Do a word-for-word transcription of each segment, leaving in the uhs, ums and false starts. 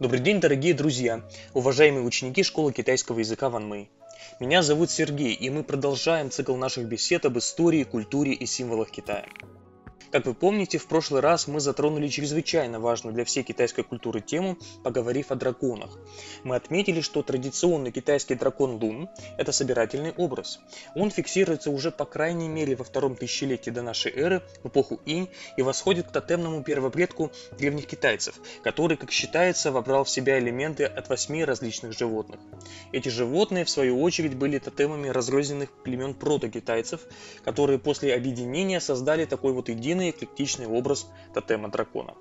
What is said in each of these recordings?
Добрый день, дорогие друзья, уважаемые ученики школы китайского языка Ванмэй. Меня зовут Сергей, и мы продолжаем цикл наших бесед об истории, культуре и символах Китая. Как вы помните, в прошлый раз мы затронули чрезвычайно важную для всей китайской культуры тему, поговорив о драконах. Мы отметили, что традиционный китайский дракон Лун – это собирательный образ. Он фиксируется уже по крайней мере во втором тысячелетии до нашей эры, в эпоху Инь, и восходит к тотемному первопредку древних китайцев, который, как считается, вобрал в себя элементы от восьми различных животных. Эти животные, в свою очередь, были тотемами разрозненных племен протокитайцев, которые после объединения создали такой вот единый эклектичный образ тотема дракона.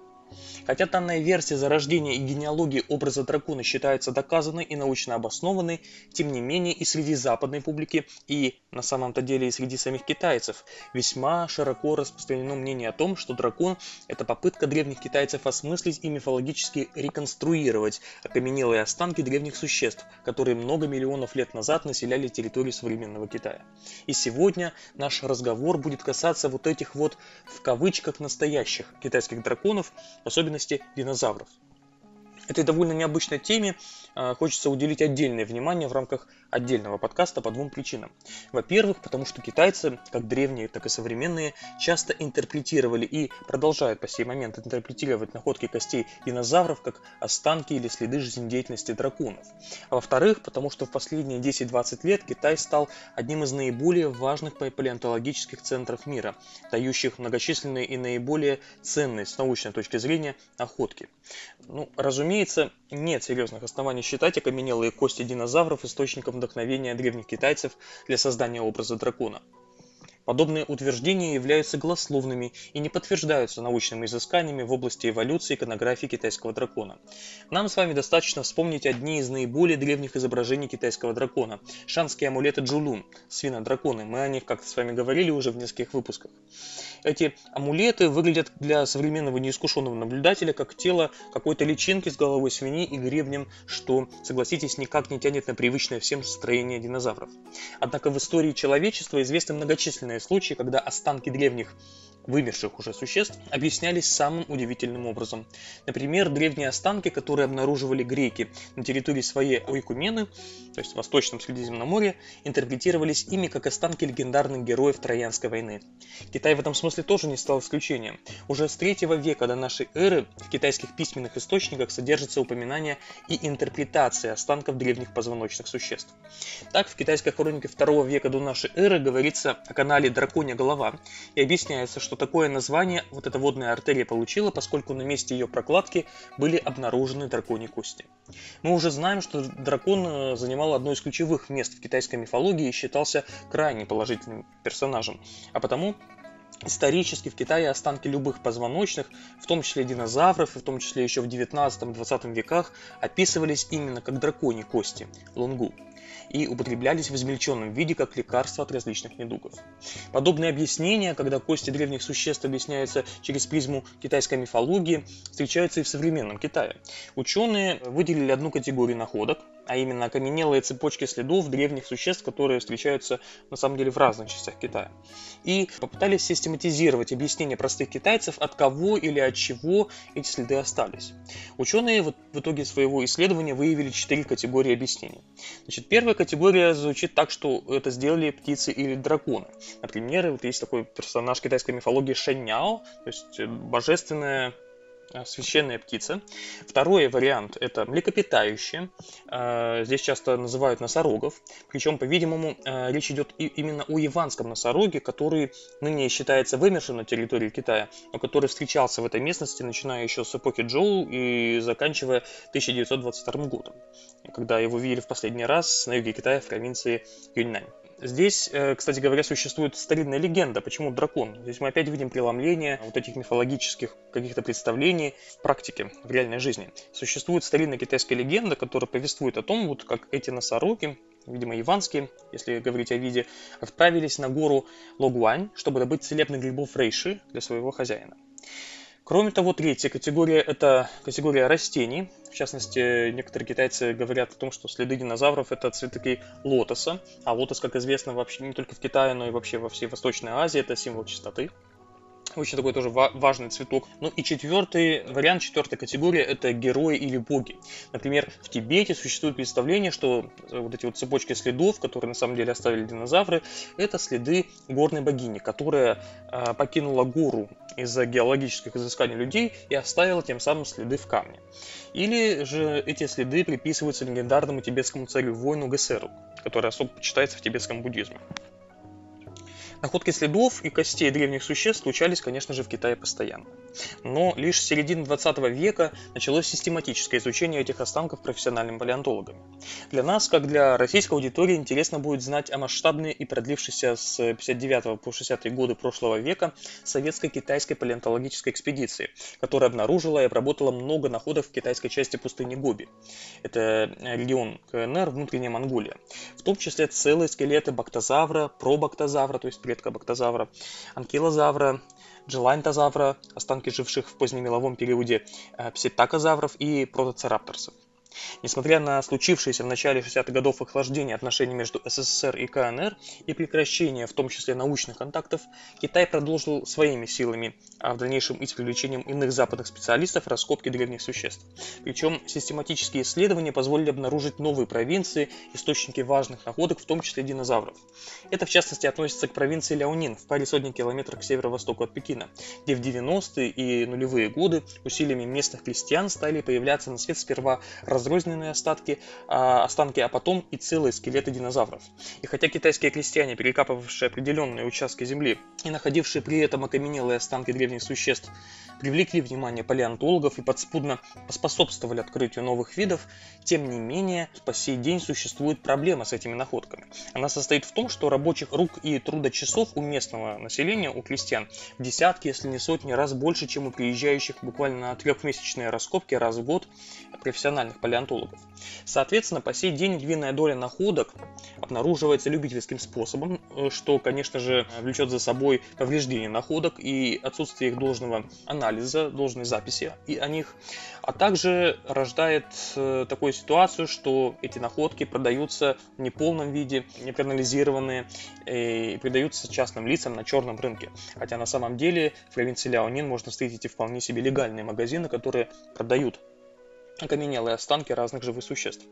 Хотя данная версия зарождения и генеалогии образа дракона считается доказанной и научно обоснованной, тем не менее и среди западной публики, и на самом-то деле и среди самих китайцев, весьма широко распространено мнение о том, что дракон – это попытка древних китайцев осмыслить и мифологически реконструировать окаменелые останки древних существ, которые много миллионов лет назад населяли территорию современного Китая. И сегодня наш разговор будет касаться вот этих вот в кавычках настоящих китайских драконов, в особенности динозавров. Этой довольно необычной теме э, хочется уделить отдельное внимание в рамках отдельного подкаста по двум причинам. Во-первых, потому что китайцы, как древние, так и современные, часто интерпретировали и продолжают по сей момент интерпретировать находки костей динозавров как останки или следы жизнедеятельности драконов. А во-вторых, потому что в последние десять-двадцать лет Китай стал одним из наиболее важных палеонтологических центров мира, дающих многочисленные и наиболее ценные с научной точки зрения находки. Ну, разумеется, Разумеется, нет серьезных оснований считать окаменелые кости динозавров источником вдохновения древних китайцев для создания образа дракона. Подобные утверждения являются голословными и не подтверждаются научными изысканиями в области эволюции и иконографии китайского дракона. Нам с вами достаточно вспомнить одни из наиболее древних изображений китайского дракона – шанские амулеты Джулун, свинодраконы, мы о них как-то с вами говорили уже в нескольких выпусках. Эти амулеты выглядят для современного неискушенного наблюдателя как тело какой-то личинки с головой свиньи и гребнем, что, согласитесь, никак не тянет на привычное всем строение динозавров. Однако в истории человечества известны многочисленные случаи, когда останки древних вымерших уже существ объяснялись самым удивительным образом. Например, древние останки, которые обнаруживали греки на территории своей Ойкумены, то есть в Восточном Средиземноморье, интерпретировались ими как останки легендарных героев Троянской войны. Китай в этом смысле тоже не стал исключением. Уже с третьего века до нашей эры в китайских письменных источниках содержится упоминание и интерпретация останков древних позвоночных существ. Так, в китайской хронике второго века до нашей эры говорится о канале Драконья голова и объясняется, что такое название вот эта водная артерия получила, поскольку на месте ее прокладки были обнаружены драконьи кости. Мы уже знаем, что дракон занимал одно из ключевых мест в китайской мифологии и считался крайне положительным персонажем, а потому исторически в Китае останки любых позвоночных, в том числе динозавров, и в том числе еще в девятнадцатом-двадцатом веках, описывались именно как драконьи кости – лунгу, и употреблялись в измельченном виде как лекарство от различных недугов. Подобные объяснения, когда кости древних существ объясняются через призму китайской мифологии, встречаются и в современном Китае. Ученые выделили одну категорию находок, а именно окаменелые цепочки следов древних существ, которые встречаются на самом деле в разных частях Китая. И попытались систематизировать объяснение простых китайцев, от кого или от чего эти следы остались. Ученые вот в итоге своего исследования выявили четыре категории объяснений. Значит, первая категория звучит так, что это сделали птицы или драконы. Например, вот есть такой персонаж китайской мифологии Шэньяо, то есть божественная священная птица. Второй вариант – это млекопитающие. Здесь часто называют носорогов. Причем, по-видимому, речь идет именно о яванском носороге, который ныне считается вымершим на территории Китая, но который встречался в этой местности, начиная еще с эпохи Джоу и заканчивая тысяча девятьсот двадцать вторым годом, когда его видели в последний раз на юге Китая в провинции Юньнань. Здесь, кстати говоря, существует старинная легенда, почему дракон. Здесь мы опять видим преломление вот этих мифологических каких-то представлений в практике, в реальной жизни. Существует старинная китайская легенда, которая повествует о том, вот как эти носороги, видимо, яванские, если говорить о виде, отправились на гору Логуань, чтобы добыть целебных грибов рейши для своего хозяина. Кроме того, третья категория – это категория растений. В частности, некоторые китайцы говорят о том, что следы динозавров – это цветы лотоса. А лотос, как известно, вообще не только в Китае, но и вообще во всей Восточной Азии – это символ чистоты. очень такой тоже важный цветок. Ну и четвертый вариант, четвертая категория — это герои или боги. Например, в Тибете существует представление, что вот эти вот цепочки следов, которые на самом деле оставили динозавры, это следы горной богини, которая э, покинула гору из-за геологических изысканий людей и оставила тем самым следы в камне. Или же эти следы приписываются легендарному тибетскому царю-воину Гэсэру, который особо почитается в тибетском буддизме. Находки следов и костей древних существ случались, конечно же, в Китае постоянно. Но лишь с середины двадцатого века началось систематическое изучение этих останков профессиональными палеонтологами. Для нас, как для российской аудитории, интересно будет знать о масштабной и продлившейся с пятьдесят девятого по шестидесятые годы прошлого века советско-китайской палеонтологической экспедиции, которая обнаружила и обработала много находок в китайской части пустыни Гоби. Это регион КНР, Внутренняя Монголия. В том числе целые скелеты бактозавра, пробактозавра, то есть предка бактозавра, анкилозавра, джелайн-тозавра, останки живших в позднемеловом периоде пситакозавров и протоцерапторсов. Несмотря на случившееся в начале шестидесятых годов охлаждение отношений между СССР и КНР и прекращение, в том числе научных контактов, Китай продолжил своими силами, а в дальнейшем и с привлечением иных западных специалистов, раскопки древних существ. Причем систематические исследования позволили обнаружить новые провинции, источники важных находок, в том числе динозавров. Это, в частности, относится к провинции Ляонин в паре сотен километров к северо-востоку от Пекина, где в девяностые и нулевые годы усилиями местных крестьян стали появляться на свет сперва разработки, разрозненные остатки, а, останки, а потом и целые скелеты динозавров. И хотя китайские крестьяне, перекапывавшие определенные участки земли и находившие при этом окаменелые останки древних существ, привлекли внимание палеонтологов и подспудно поспособствовали открытию новых видов, тем не менее, по сей день существует проблема с этими находками. Она состоит в том, что рабочих рук и трудочасов у местного населения, у крестьян, в десятки, если не сотни раз больше, чем у приезжающих буквально на трехмесячные раскопки раз в год профессиональных палеонтологов. Соответственно, по сей день львиная доля находок обнаруживается любительским способом, что, конечно же, влечет за собой повреждение находок и отсутствие их должного анализа, должной записи о них, а также рождает такую ситуацию, что эти находки продаются в неполном виде, не проанализированные, и продаются частным лицам на черном рынке. Хотя на самом деле в провинции Ляонин можно встретить и вполне себе легальные магазины, которые продают окаменелые останки разных живых существ.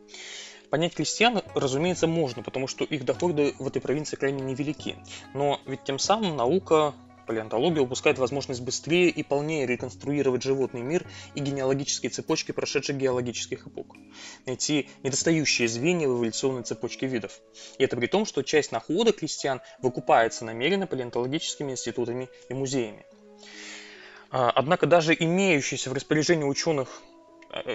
Понять крестьян, разумеется, можно, потому что их доходы в этой провинции крайне невелики. Но ведь тем самым наука, палеонтология, упускает возможность быстрее и полнее реконструировать животный мир и генеалогические цепочки прошедших геологических эпох, найти недостающие звенья в эволюционной цепочке видов. И это при том, что часть находок крестьян выкупается намеренно палеонтологическими институтами и музеями. Однако даже имеющиеся в распоряжении ученых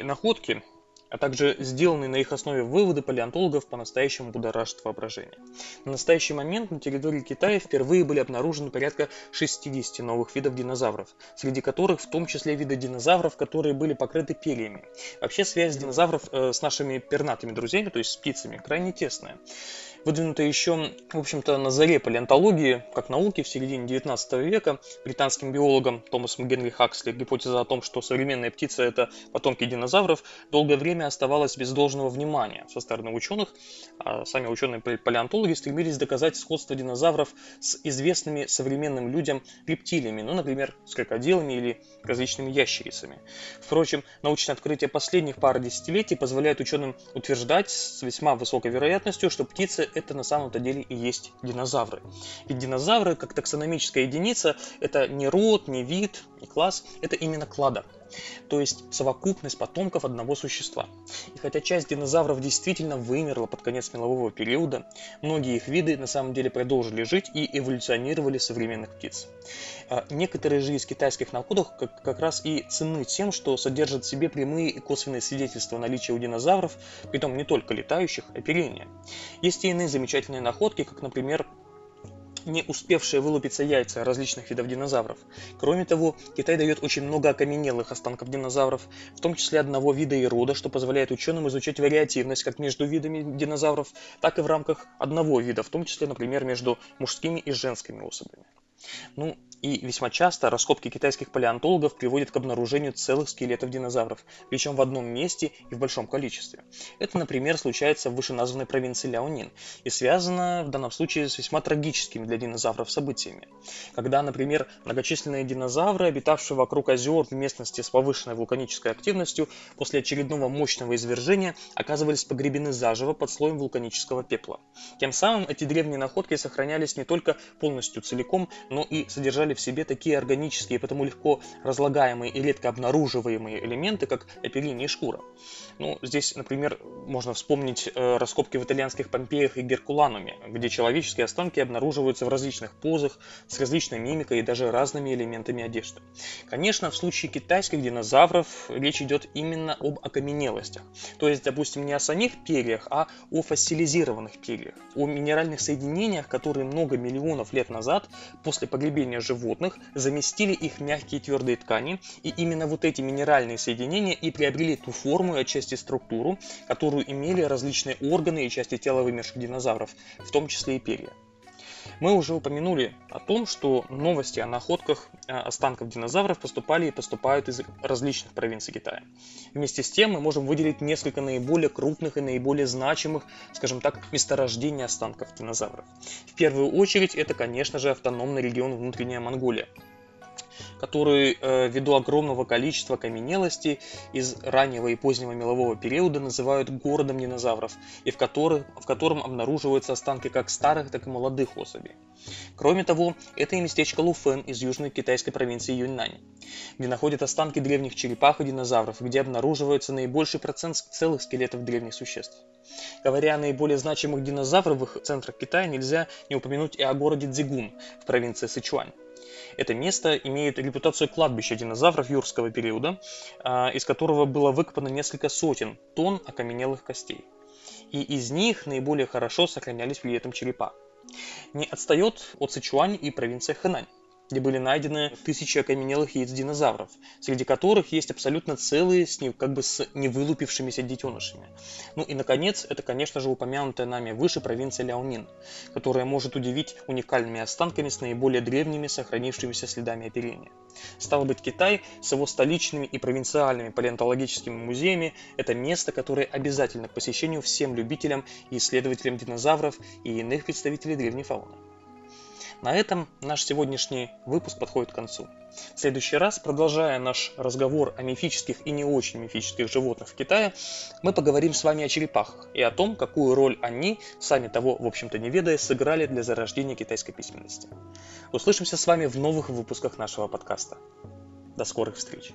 находки, а также сделанные на их основе выводы палеонтологов, по-настоящему будоражат воображение. На настоящий момент на территории Китая впервые были обнаружены порядка шестидесяти новых видов динозавров, среди которых в том числе виды динозавров, которые были покрыты перьями. Вообще связь динозавров э, с нашими пернатыми друзьями, то есть с птицами, крайне тесная. Выдвинутая еще, в общем-то, на заре палеонтологии, как науки, в середине девятнадцатого века британским биологом Томасом Генри Хаксли гипотеза о том, что современная птица – это потомки динозавров, долгое время оставалась без должного внимания со стороны ученых. А сами ученые-палеонтологи стремились доказать сходство динозавров с известными современным людям рептилиями, ну, например, с крокодилами или различными ящерицами. Впрочем, научные открытия последних пары десятилетий позволяют ученым утверждать с весьма высокой вероятностью, что птицы это на самом-то деле и есть динозавры. Ведь динозавры, как таксономическая единица, это не род, не вид, не класс, это именно клада. То есть совокупность потомков одного существа. И хотя часть динозавров действительно вымерла под конец мелового периода, многие их виды на самом деле продолжили жить и эволюционировали современных птиц. Некоторые же из китайских находок как, как раз и ценны тем, что содержат в себе прямые и косвенные свидетельства наличия у динозавров, притом не только летающих, оперения. Есть и иные замечательные находки, как, например, не успевшие вылупиться яйца различных видов динозавров. Кроме того, Китай дает очень много окаменелых останков динозавров, в том числе одного вида и рода, что позволяет ученым изучить вариативность как между видами динозавров, так и в рамках одного вида, в том числе, например, между мужскими и женскими особями. Ну, и весьма часто раскопки китайских палеонтологов приводят к обнаружению целых скелетов динозавров, причем в одном месте и в большом количестве. Это, например, случается в вышеназванной провинции Ляонин и связано в данном случае с весьма трагическими для динозавров событиями. Когда, например, многочисленные динозавры, обитавшие вокруг озер в местности с повышенной вулканической активностью, после очередного мощного извержения оказывались погребены заживо под слоем вулканического пепла. Тем самым эти древние находки сохранялись не только полностью целиком, но и содержали в себе такие органические, потому легко разлагаемые и редко обнаруживаемые элементы, как оперение и шкура. Ну, здесь, например, можно вспомнить э, раскопки в итальянских Помпеях и Геркулануме, где человеческие останки обнаруживаются в различных позах, с различной мимикой и даже разными элементами одежды. Конечно, в случае китайских динозавров речь идет именно об окаменелостях, то есть, допустим, не о самих перьях, а о фосилизированных перьях, о минеральных соединениях, которые много миллионов лет назад, после погребения животных, заместили их мягкие твердые ткани, и именно вот эти минеральные соединения и приобрели ту форму и отчасти структуру, которую имели различные органы и части тела вымерших динозавров, в том числе и перья. Мы уже упомянули о том, что новости о находках останков динозавров поступали и поступают из различных провинций Китая. Вместе с тем мы можем выделить несколько наиболее крупных и наиболее значимых, скажем так, месторождений останков динозавров. В первую очередь это, конечно же, автономный регион Внутренняя Монголия, который э, ввиду огромного количества окаменелостей из раннего и позднего мелового периода называют городом динозавров, и в, который, в котором обнаруживаются останки как старых, так и молодых особей. Кроме того, это и местечко Луфэн из южной китайской провинции Юньнань, где находят останки древних черепах и динозавров, где обнаруживается наибольший процент целых скелетов древних существ. Говоря о наиболее значимых динозавровых центрах Китая, нельзя не упомянуть и о городе Цзигун в провинции Сычуань. Это место имеет репутацию кладбища динозавров юрского периода, из которого было выкопано несколько сотен тонн окаменелых костей. И из них наиболее хорошо сохранялись при этом черепа. Не отстает от Сычуань и провинция Хэнань, где были найдены тысячи окаменелых яиц динозавров, среди которых есть абсолютно целые с не, как бы с невылупившимися детенышами. Ну и, наконец, это, конечно же, упомянутая нами выше провинция Ляонин, которая может удивить уникальными останками с наиболее древними сохранившимися следами оперения. Стало быть, Китай с его столичными и провинциальными палеонтологическими музеями – это место, которое обязательно к посещению всем любителям и исследователям динозавров и иных представителей древней фауны. На этом наш сегодняшний выпуск подходит к концу. В следующий раз, продолжая наш разговор о мифических и не очень мифических животных в Китае, мы поговорим с вами о черепахах и о том, какую роль они, сами того, в общем-то, не ведая, сыграли для зарождения китайской письменности. Услышимся с вами в новых выпусках нашего подкаста. До скорых встреч!